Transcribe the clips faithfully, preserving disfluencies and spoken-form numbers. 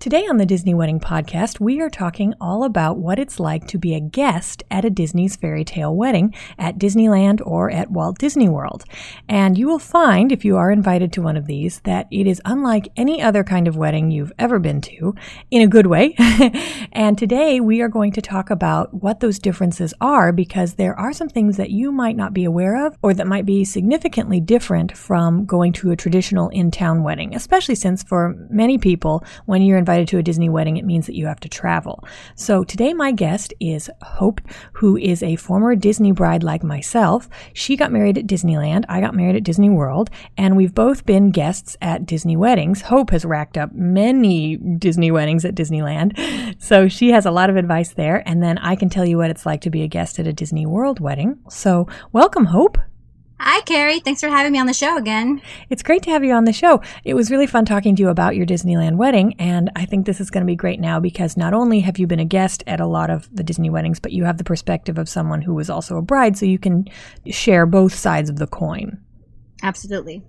Today on the Disney Wedding Podcast, we are talking all about what it's like to be a guest at a Disney's fairy tale wedding at Disneyland or at Walt Disney World. And you will find, if you are invited to one of these, that it is unlike any other kind of wedding you've ever been to, in a good way. And today we are going to talk about what those differences are, because there are some things that you might not be aware of or that might be significantly different from going to a traditional in-town wedding, especially since for many people, when you're invited invited to a Disney wedding, it means that you have to travel. So today my guest is Hope, who is a former Disney bride like myself. She got married at Disneyland, I got married at Disney World, and we've both been guests at Disney weddings. Hope has racked up many Disney weddings at Disneyland, so she has a lot of advice there, and then I can tell you what it's like to be a guest at a Disney World wedding. So welcome, Hope. Hi, Carrie. Thanks for having me on the show again. It's great to have you on the show. It was really fun talking to you about your Disneyland wedding, and I think this is going to be great now because not only have you been a guest at a lot of the Disney weddings, but you have the perspective of someone who was also a bride, so you can share both sides of the coin. Absolutely.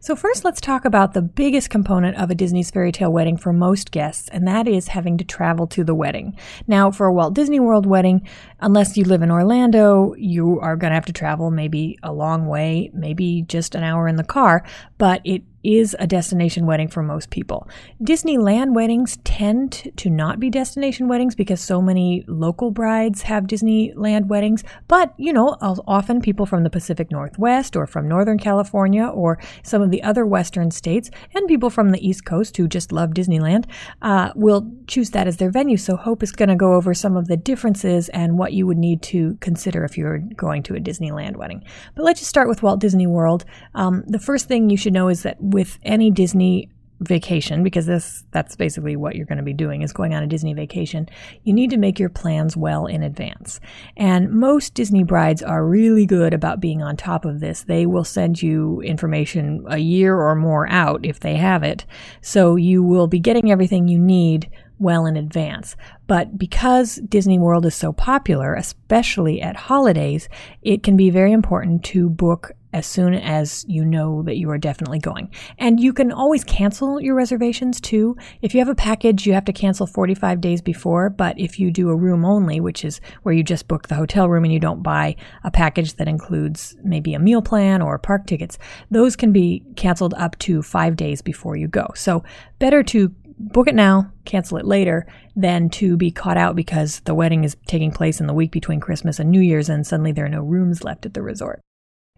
So first, let's talk about the biggest component of a Disney's fairy tale wedding for most guests, and that is having to travel to the wedding. Now, for a Walt Disney World wedding, unless you live in Orlando, you are going to have to travel maybe a long way, maybe just an hour in the car, but it is a destination wedding for most people. Disneyland weddings tend to not be destination weddings because so many local brides have Disneyland weddings, but, you know, often people from the Pacific Northwest or from Northern California or some of the other Western states and people from the East Coast who just love Disneyland uh, will choose that as their venue. So Hope is going to go over some of the differences and what you would need to consider if you're going to a Disneyland wedding. But let's just start with Walt Disney World. Um, the first thing you should know is that with any Disney vacation, because this that's basically what you're going to be doing is going on a Disney vacation, you need to make your plans well in advance. And most Disney brides are really good about being on top of this. They will send you information a year or more out if they have it. So you will be getting everything you need well in advance. But because Disney World is so popular, especially at holidays, it can be very important to book as soon as you know that you are definitely going. And you can always cancel your reservations too. If you have a package, you have to cancel forty-five days before, but if you do a room only, which is where you just book the hotel room and you don't buy a package that includes maybe a meal plan or park tickets, those can be canceled up to five days before you go. So better to book it now, cancel it later, than to be caught out because the wedding is taking place in the week between Christmas and New Year's and suddenly there are no rooms left at the resort.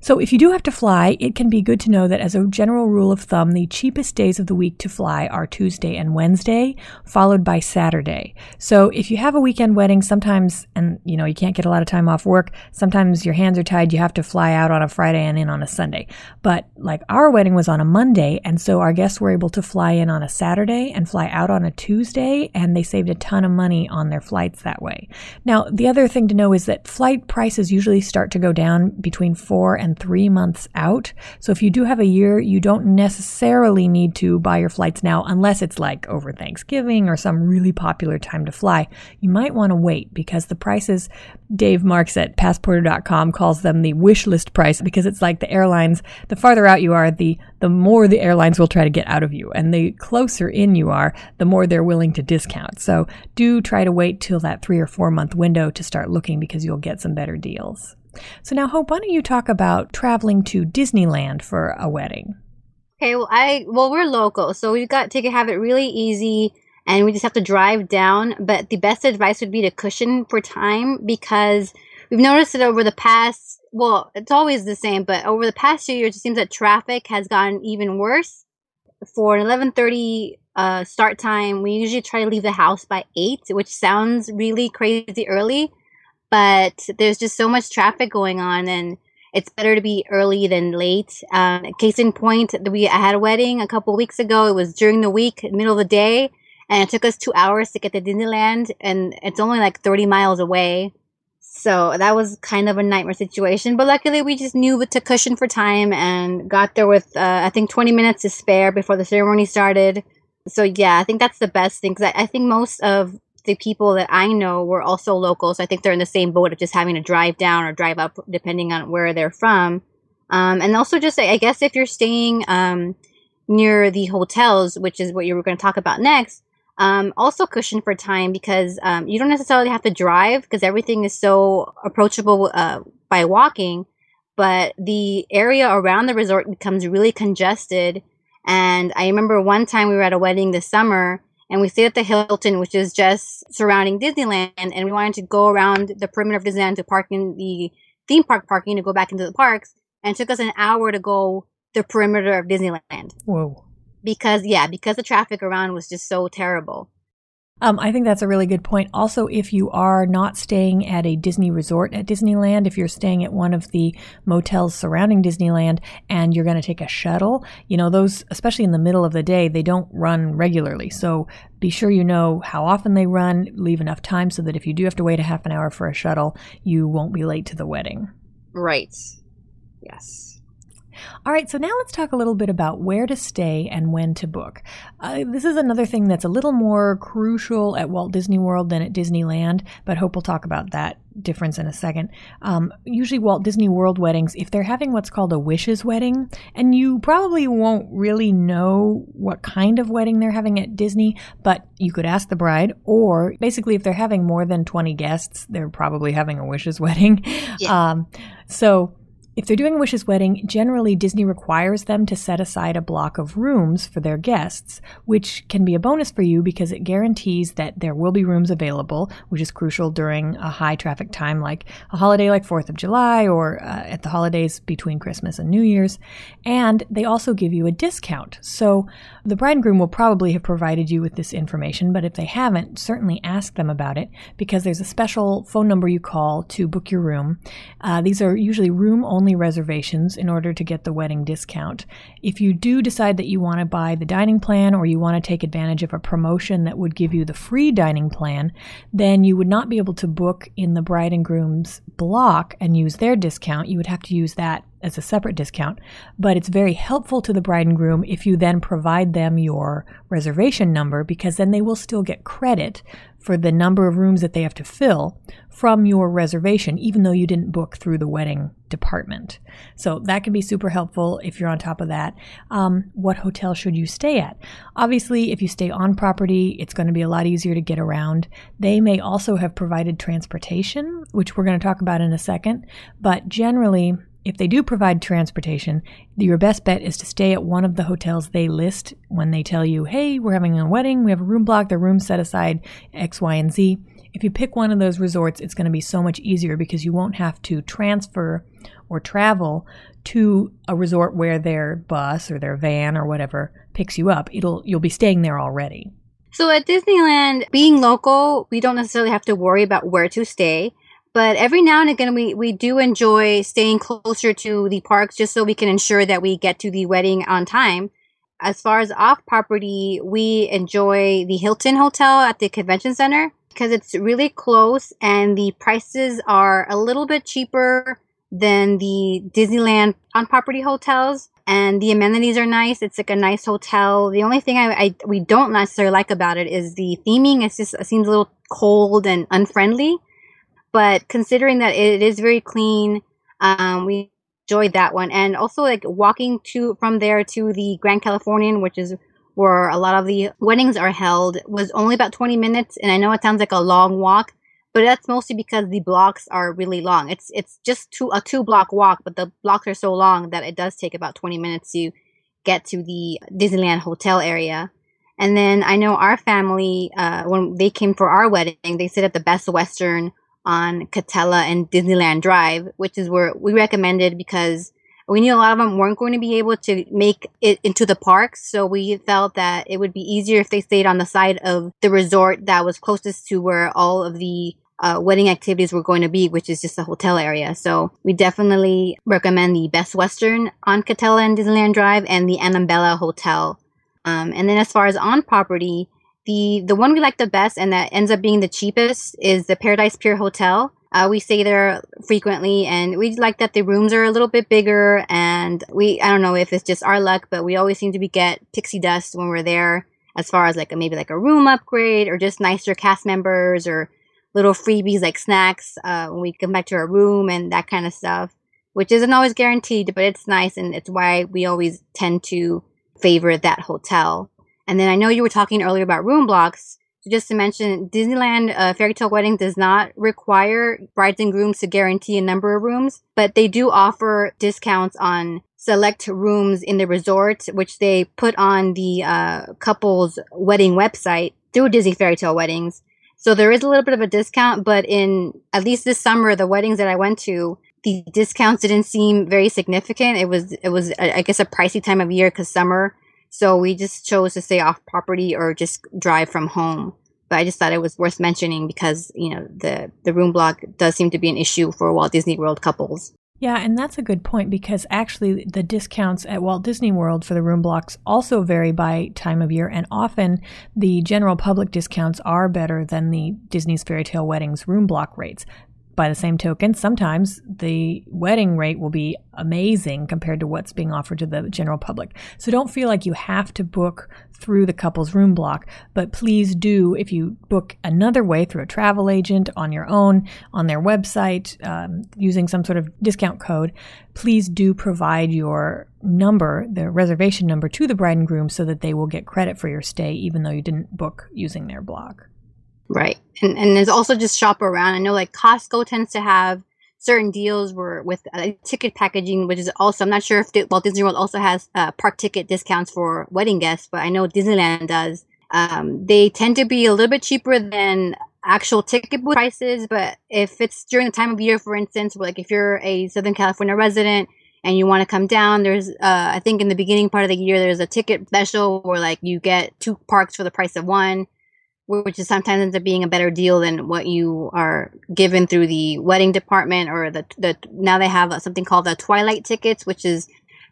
So if you do have to fly, it can be good to know that as a general rule of thumb, the cheapest days of the week to fly are Tuesday and Wednesday, followed by Saturday. So if you have a weekend wedding, sometimes, and you know, you can't get a lot of time off work, sometimes your hands are tied, you have to fly out on a Friday and in on a Sunday. But like our wedding was on a Monday, and so our guests were able to fly in on a Saturday and fly out on a Tuesday, and they saved a ton of money on their flights that way. Now, the other thing to know is that flight prices usually start to go down between four and three months out. So if you do have a year, you don't necessarily need to buy your flights now unless it's like over Thanksgiving or some really popular time to fly. You might want to wait because the prices, Dave Marks at Passporter dot com calls them the wish list price because it's like the airlines, the farther out you are, the the more the airlines will try to get out of you. And the closer in you are, the more they're willing to discount. So do try to wait till that three or four month window to start looking because you'll get some better deals. So now, Hope, why don't you talk about traveling to Disneyland for a wedding? Okay, well, I well we're local, so we've got to have it really easy, and we just have to drive down. But the best advice would be to cushion for time because we've noticed that over the past, well, it's always the same, but over the past few years, it seems that traffic has gotten even worse. For an eleven thirty uh, start time. We usually try to leave the house by eight, which sounds really crazy early, but there's just so much traffic going on, and it's better to be early than late. Um, case in point, we I had a wedding a couple weeks ago. It was during the week, middle of the day, and it took us two hours to get to Disneyland, and it's only like thirty miles away. So that was kind of a nightmare situation. But luckily, we just knew to cushion for time and got there with, uh, I think, twenty minutes to spare before the ceremony started. So, yeah, I think that's the best thing. Because I, I think most of the people that I know were also locals. So I think they're in the same boat of just having to drive down or drive up, depending on where they're from. Um, and also just, I guess, if you're staying um, near the hotels, which is what you were going to talk about next, Um, also cushion for time because um, you don't necessarily have to drive because everything is so approachable uh, by walking, but the area around the resort becomes really congested. And I remember one time we were at a wedding this summer and we stayed at the Hilton, which is just surrounding Disneyland, and we wanted to go around the perimeter of Disneyland to park in the theme park parking to go back into the parks, and it took us an hour to go the perimeter of Disneyland. Whoa. Because, yeah, because the traffic around was just so terrible. Um, I think that's a really good point. Also, if you are not staying at a Disney resort at Disneyland, if you're staying at one of the motels surrounding Disneyland and you're going to take a shuttle, you know, those, especially in the middle of the day, they don't run regularly. So be sure you know how often they run, leave enough time so that if you do have to wait a half an hour for a shuttle, you won't be late to the wedding. Right. Yes. All right, so now let's talk a little bit about where to stay and when to book. Uh, this is another thing that's a little more crucial at Walt Disney World than at Disneyland, but Hope will talk about that difference in a second. Um, usually Walt Disney World weddings, if they're having what's called a wishes wedding, and you probably won't really know what kind of wedding they're having at Disney, but you could ask the bride, or basically if they're having more than twenty guests, they're probably having a wishes wedding. Yeah. Um, so... If they're doing a wishes wedding, generally Disney requires them to set aside a block of rooms for their guests, which can be a bonus for you because it guarantees that there will be rooms available, which is crucial during a high traffic time like a holiday like fourth of July or uh, at the holidays between Christmas and New Year's. And they also give you a discount. So the bride and groom will probably have provided you with this information, but if they haven't, certainly ask them about it because there's a special phone number you call to book your room. Uh, these are usually room only reservations in order to get the wedding discount. If you do decide that you want to buy the dining plan or you want to take advantage of a promotion that would give you the free dining plan, then you would not be able to book in the bride and groom's block and use their discount. You would have to use that as a separate discount, but it's very helpful to the bride and groom if you then provide them your reservation number, because then they will still get credit for the number of rooms that they have to fill from your reservation, even though you didn't book through the wedding department. So that can be super helpful if you're on top of that. Um, what hotel should you stay at? Obviously, if you stay on property, it's going to be a lot easier to get around. They may also have provided transportation, which we're going to talk about in a second, but generally, if they do provide transportation, your best bet is to stay at one of the hotels they list when they tell you, hey, we're having a wedding, we have a room block, the room set aside X, Y, and Z. If you pick one of those resorts, it's going to be so much easier because you won't have to transfer or travel to a resort where their bus or their van or whatever picks you up. It'll you'll be staying there already. So at Disneyland, being local, we don't necessarily have to worry about where to stay. But every now and again, we, we do enjoy staying closer to the parks just so we can ensure that we get to the wedding on time. As far as off property, we enjoy the Hilton Hotel at the Convention Center because it's really close and the prices are a little bit cheaper than the Disneyland on-property hotels. And the amenities are nice. It's like a nice hotel. The only thing I, I we don't necessarily like about it is the theming. It's just, it seems a little cold and unfriendly. But considering that it is very clean, um, we enjoyed that one. And also, like, walking to from there to the Grand Californian, which is where a lot of the weddings are held, was only about twenty minutes. And I know it sounds like a long walk, but that's mostly because the blocks are really long. It's it's just two, a two-block walk, but the blocks are so long that it does take about twenty minutes to get to the Disneyland hotel area. And then I know our family, uh, when they came for our wedding, they stayed at the Best Western on Katella and Disneyland Drive, which is where we recommended because We knew a lot of them weren't going to be able to make it into the park, so we felt that it would be easier if they stayed on the side of the resort that was closest to where all of the uh, wedding activities were going to be, which is just the hotel area. So we definitely recommend the Best Western on Katella and Disneyland Drive and the Annabella Hotel. Um, and then as far as on property, the, the one we like the best and that ends up being the cheapest is the Paradise Pier Hotel. Uh, we stay there frequently, and we like that the rooms are a little bit bigger, and we, I don't know if it's just our luck, but we always seem to be get pixie dust when we're there as far as like a, maybe like a room upgrade or just nicer cast members or little freebies like snacks uh, when we come back to our room and that kind of stuff, which isn't always guaranteed, but it's nice, and it's why we always tend to favor that hotel. And then I know you were talking earlier about room blocks. So just to mention, Disneyland uh, Fairy Tale Wedding does not require brides and grooms to guarantee a number of rooms, but they do offer discounts on select rooms in the resort, which they put on the uh, couple's wedding website through Disney Fairy Tale Weddings. So there is a little bit of a discount, but in at least this summer, the weddings that I went to, the discounts didn't seem very significant. It was, it was I guess, a pricey time of year because summer. So we just chose to stay off property or just drive from home. But I just thought it was worth mentioning because, you know, the, the room block does seem to be an issue for Walt Disney World couples. Yeah, and that's a good point because actually the discounts at Walt Disney World for the room blocks also vary by time of year, and often the general public discounts are better than the Disney's Fairy Tale Weddings room block rates. By the same token, sometimes the wedding rate will be amazing compared to what's being offered to the general public. So don't feel like you have to book through the couple's room block, but please do, if you book another way through a travel agent, on your own, on their website, um, using some sort of discount code, please do provide your number, the reservation number, to the bride and groom so that they will get credit for your stay, even though you didn't book using their block. Right. And and there's also just shop around. I know like Costco tends to have certain deals where with uh, ticket packaging, which is also, I'm not sure if the, Walt Disney World also has uh, park ticket discounts for wedding guests, but I know Disneyland does. Um, they tend to be a little bit cheaper than actual ticket booth prices. But if it's during the time of year, for instance, like if you're a Southern California resident and you want to come down, there's, uh, I think in the beginning part of the year, there's a ticket special where like you get two parks for the price of one, which is sometimes ends up being a better deal than what you are given through the wedding department or the the. Now they have something called the Twilight tickets, which is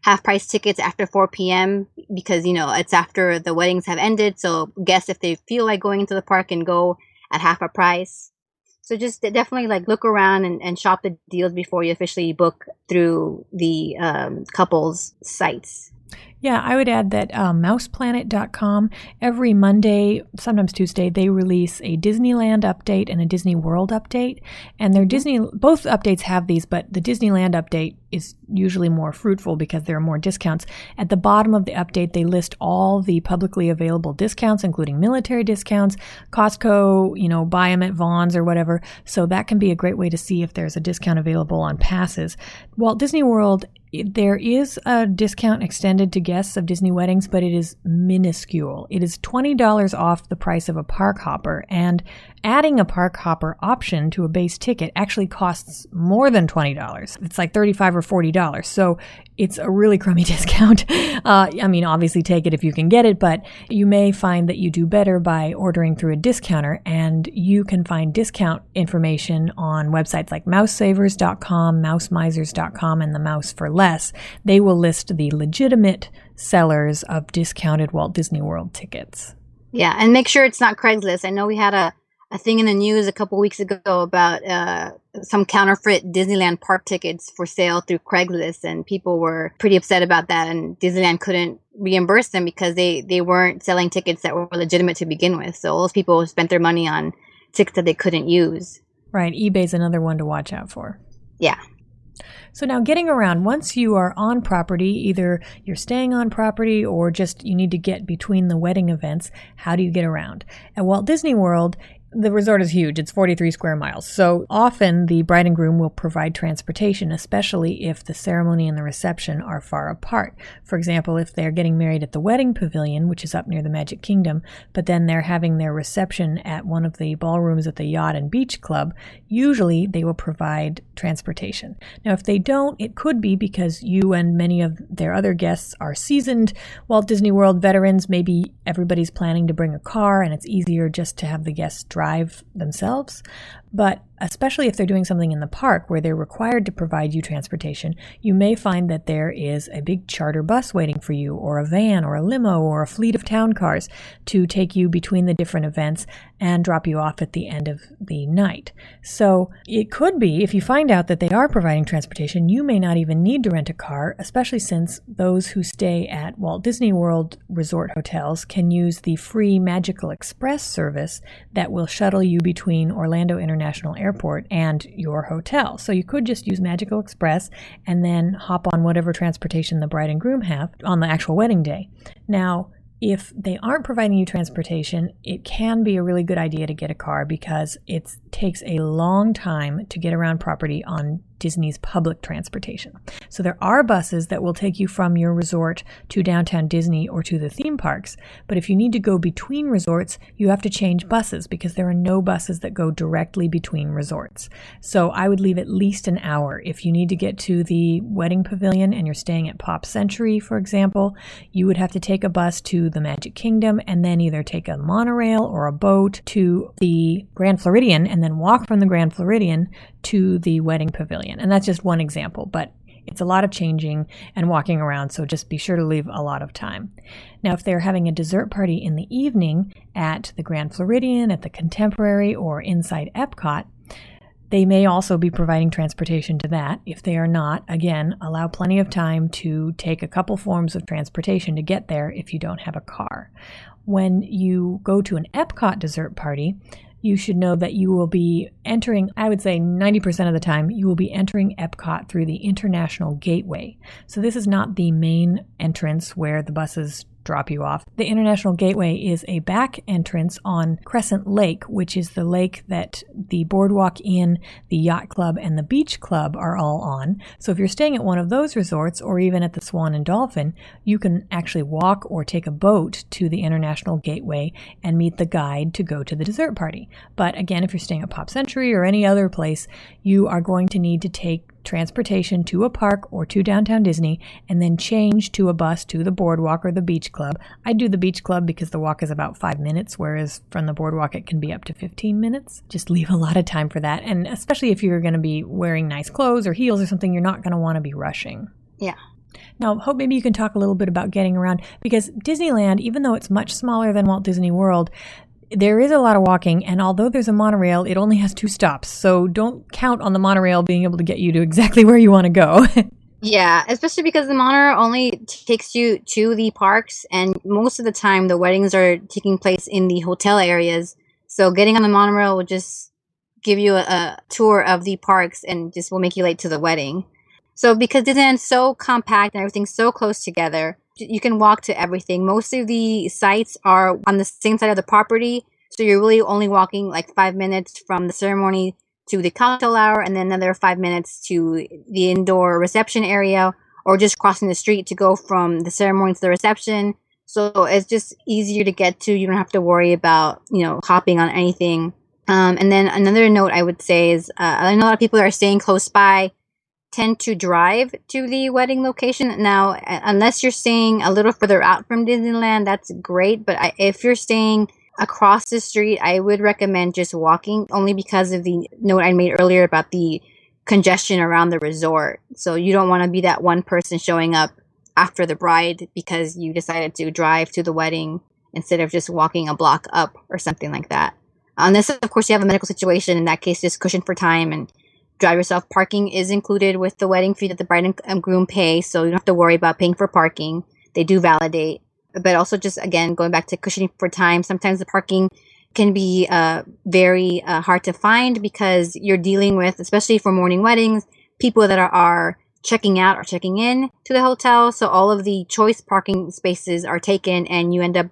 half price tickets after four p.m. because, you know, it's after the weddings have ended. So guests, if they feel like going into the park, and go at half a price. So just definitely like look around and, and shop the deals before you officially book through the um, couple's sites. Yeah, I would add that uh, mouse planet dot com, every Monday, sometimes Tuesday, they release a Disneyland update and a Disney World update. And their Disney, both updates have these, but the Disneyland update is usually more fruitful because there are more discounts. At the bottom of the update, they list all the publicly available discounts, including military discounts, Costco, you know, buy them at Vons or whatever. So that can be a great way to see if there's a discount available on passes. Walt Disney World, there is a discount extended to guests of Disney weddings, but it is minuscule. It is twenty dollars off the price of a park hopper, and adding a park hopper option to a base ticket actually costs more than twenty dollars. It's like thirty-five dollars or forty dollars. So it's a really crummy discount. Uh, I mean, obviously take it if you can get it, but you may find that you do better by ordering through a discounter, and you can find discount information on websites like mouse savers dot com, mouse misers dot com, and the Mouse for Less. They will list the legitimate sellers of discounted Walt Disney World tickets. Yeah, and make sure it's not Craigslist. I know we had a, a thing in the news a couple weeks ago about uh, some counterfeit Disneyland park tickets for sale through Craigslist, and people were pretty upset about that, and Disneyland couldn't reimburse them because they, they weren't selling tickets that were legitimate to begin with. So all those people spent their money on tickets that they couldn't use. Right, eBay's another one to watch out for. Yeah. So now getting around, once you are on property, either you're staying on property or just you need to get between the wedding events, how do you get around? At Walt Disney World, The resort is huge. It's forty-three square miles. So often the bride and groom will provide transportation, especially if the ceremony and the reception are far apart. For example, if they're getting married at the Wedding Pavilion, which is up near the Magic Kingdom, but then they're having their reception at one of the ballrooms at the Yacht and Beach Club, usually they will provide transportation. Now, if they don't, it could be because you and many of their other guests are seasoned Walt Disney World veterans. Maybe everybody's planning to bring a car and it's easier just to have the guests drive themselves. But especially if they're doing something in the park where they're required to provide you transportation, you may find that there is a big charter bus waiting for you, or a van, or a limo, or a fleet of town cars to take you between the different events and drop you off at the end of the night. So it could be, if you find out that they are providing transportation, you may not even need to rent a car, especially since those who stay at Walt Disney World resort hotels can use the free Magical Express service that will shuttle you between Orlando International Airport and your hotel. So you could just use Magical Express and then hop on whatever transportation the bride and groom have on the actual wedding day. Now, if they aren't providing you transportation, it can be a really good idea to get a car because it takes a long time to get around property on Disney's public transportation. So there are buses that will take you from your resort to Downtown Disney or to the theme parks, but if you need to go between resorts, you have to change buses because there are no buses that go directly between resorts. So I would leave at least an hour. If you need to get to the Wedding Pavilion and you're staying at Pop Century, for example, you would have to take a bus to the Magic Kingdom and then either take a monorail or a boat to the Grand Floridian and then walk from the Grand Floridian to the Wedding Pavilion. And that's just one example, but it's a lot of changing and walking around, so just be sure to leave a lot of time. Now, if they're having a dessert party in the evening at the Grand Floridian, at the Contemporary, or inside Epcot, they may also be providing transportation to that. If they are not, again, allow plenty of time to take a couple forms of transportation to get there if you don't have a car. When you go to an Epcot dessert party, you should know that you will be entering, I would say ninety percent of the time, you will be entering Epcot through the International Gateway. So this is not the main entrance where the buses drop you off. The International Gateway is a back entrance on Crescent Lake, which is the lake that the Boardwalk Inn, the Yacht Club, and the Beach Club are all on. So if you're staying at one of those resorts or even at the Swan and Dolphin, you can actually walk or take a boat to the International Gateway and meet the guide to go to the dessert party. But again, if you're staying at Pop Century or any other place, you are going to need to take transportation to a park or to Downtown Disney and then change to a bus to the Boardwalk or the Beach Club. I do the Beach Club because the walk is about five minutes, whereas from the Boardwalk it can be up to fifteen minutes. Just leave a lot of time for that. And especially if you're going to be wearing nice clothes or heels or something, you're not going to want to be rushing. Yeah. Now, Hope, maybe you can talk a little bit about getting around, because Disneyland, even though it's much smaller than Walt Disney World, there is a lot of walking, and although there's a monorail, it only has two stops. So don't count on the monorail being able to get you to exactly where you want to go. Yeah, especially because the monorail only t- takes you to the parks, and most of the time the weddings are taking place in the hotel areas. So getting on the monorail will just give you a, a tour of the parks and just will make you late to the wedding. So because Disneyland's so compact and everything's so close together, you can walk to everything. Most of the sites are on the same side of the property, so you're really only walking like five minutes from the ceremony to the cocktail hour, and then another five minutes to the indoor reception area, or just crossing the street to go from the ceremony to the reception. So it's just easier to get to. You don't have to worry about, you know, hopping on anything. Um, and then another note I would say is, uh, I know a lot of people that are staying close by tend to drive to the wedding location. Now, unless you're staying a little further out from Disneyland, that's great. But I, if you're staying across the street, I would recommend just walking, only because of the note I made earlier about the congestion around the resort. So you don't want to be that one person showing up after the bride because you decided to drive to the wedding instead of just walking a block up or something like that. Unless, of course, you have a medical situation. In that case, just cushion for time and drive yourself. Parking is included with the wedding fee that the bride and groom pay, so you don't have to worry about paying for parking. They do validate. But also, just again, going back to cushioning for time, sometimes the parking can be uh, very uh, hard to find because you're dealing with, especially for morning weddings, people that are, are checking out or checking in to the hotel. So all of the choice parking spaces are taken, and you end up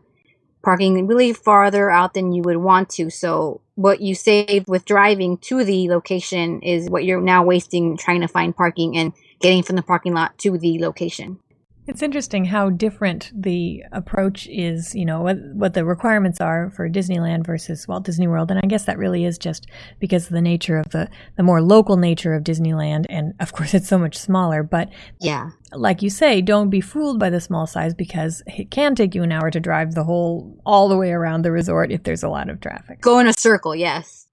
parking really farther out than you would want to. So what you save with driving to the location is what you're now wasting trying to find parking and getting from the parking lot to the location. It's interesting how different the approach is, you know, what, what the requirements are for Disneyland versus Walt Disney World. And I guess that really is just because of the nature of the, the more local nature of Disneyland. And of course, it's so much smaller. But yeah, like you say, don't be fooled by the small size, because it can take you an hour to drive the whole, all the way around the resort if there's a lot of traffic. Go in a circle, yes.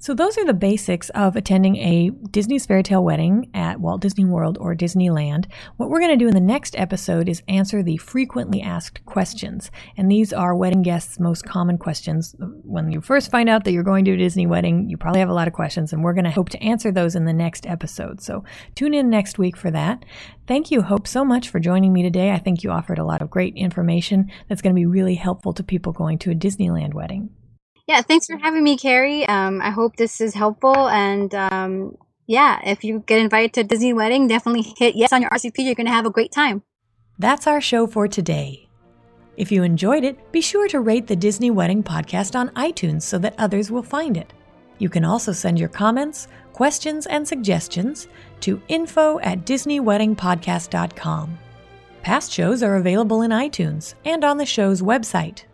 So those are the basics of attending a Disney's Fairy Tale wedding at Walt Disney World or Disneyland. What we're going to do in the next episode is answer the frequently asked questions. And these are wedding guests' most common questions. When you first find out that you're going to a Disney wedding, you probably have a lot of questions, and we're going to hope to answer those in the next episode. So tune in next week for that. Thank you, Hope, so much for joining me today. I think you offered a lot of great information that's going to be really helpful to people going to a Disneyland wedding. Yeah, thanks for having me, Carrie. Um, I hope this is helpful. And um, yeah, if you get invited to a Disney wedding, definitely hit yes on your R S V P. You're going to have a great time. That's our show for today. If you enjoyed it, be sure to rate the Disney Wedding Podcast on iTunes so that others will find it. You can also send your comments, questions, and suggestions to info at disneyweddingpodcast.com. Past shows are available in iTunes and on the show's website.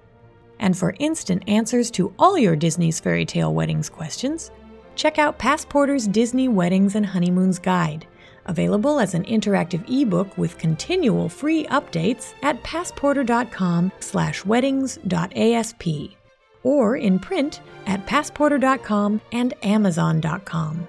And for instant answers to all your Disney's Fairy Tale Weddings questions, check out Passporter's Disney Weddings and Honeymoons Guide, available as an interactive ebook with continual free updates at passporter.com slash weddings.asp, or in print at passporter dot com and amazon dot com.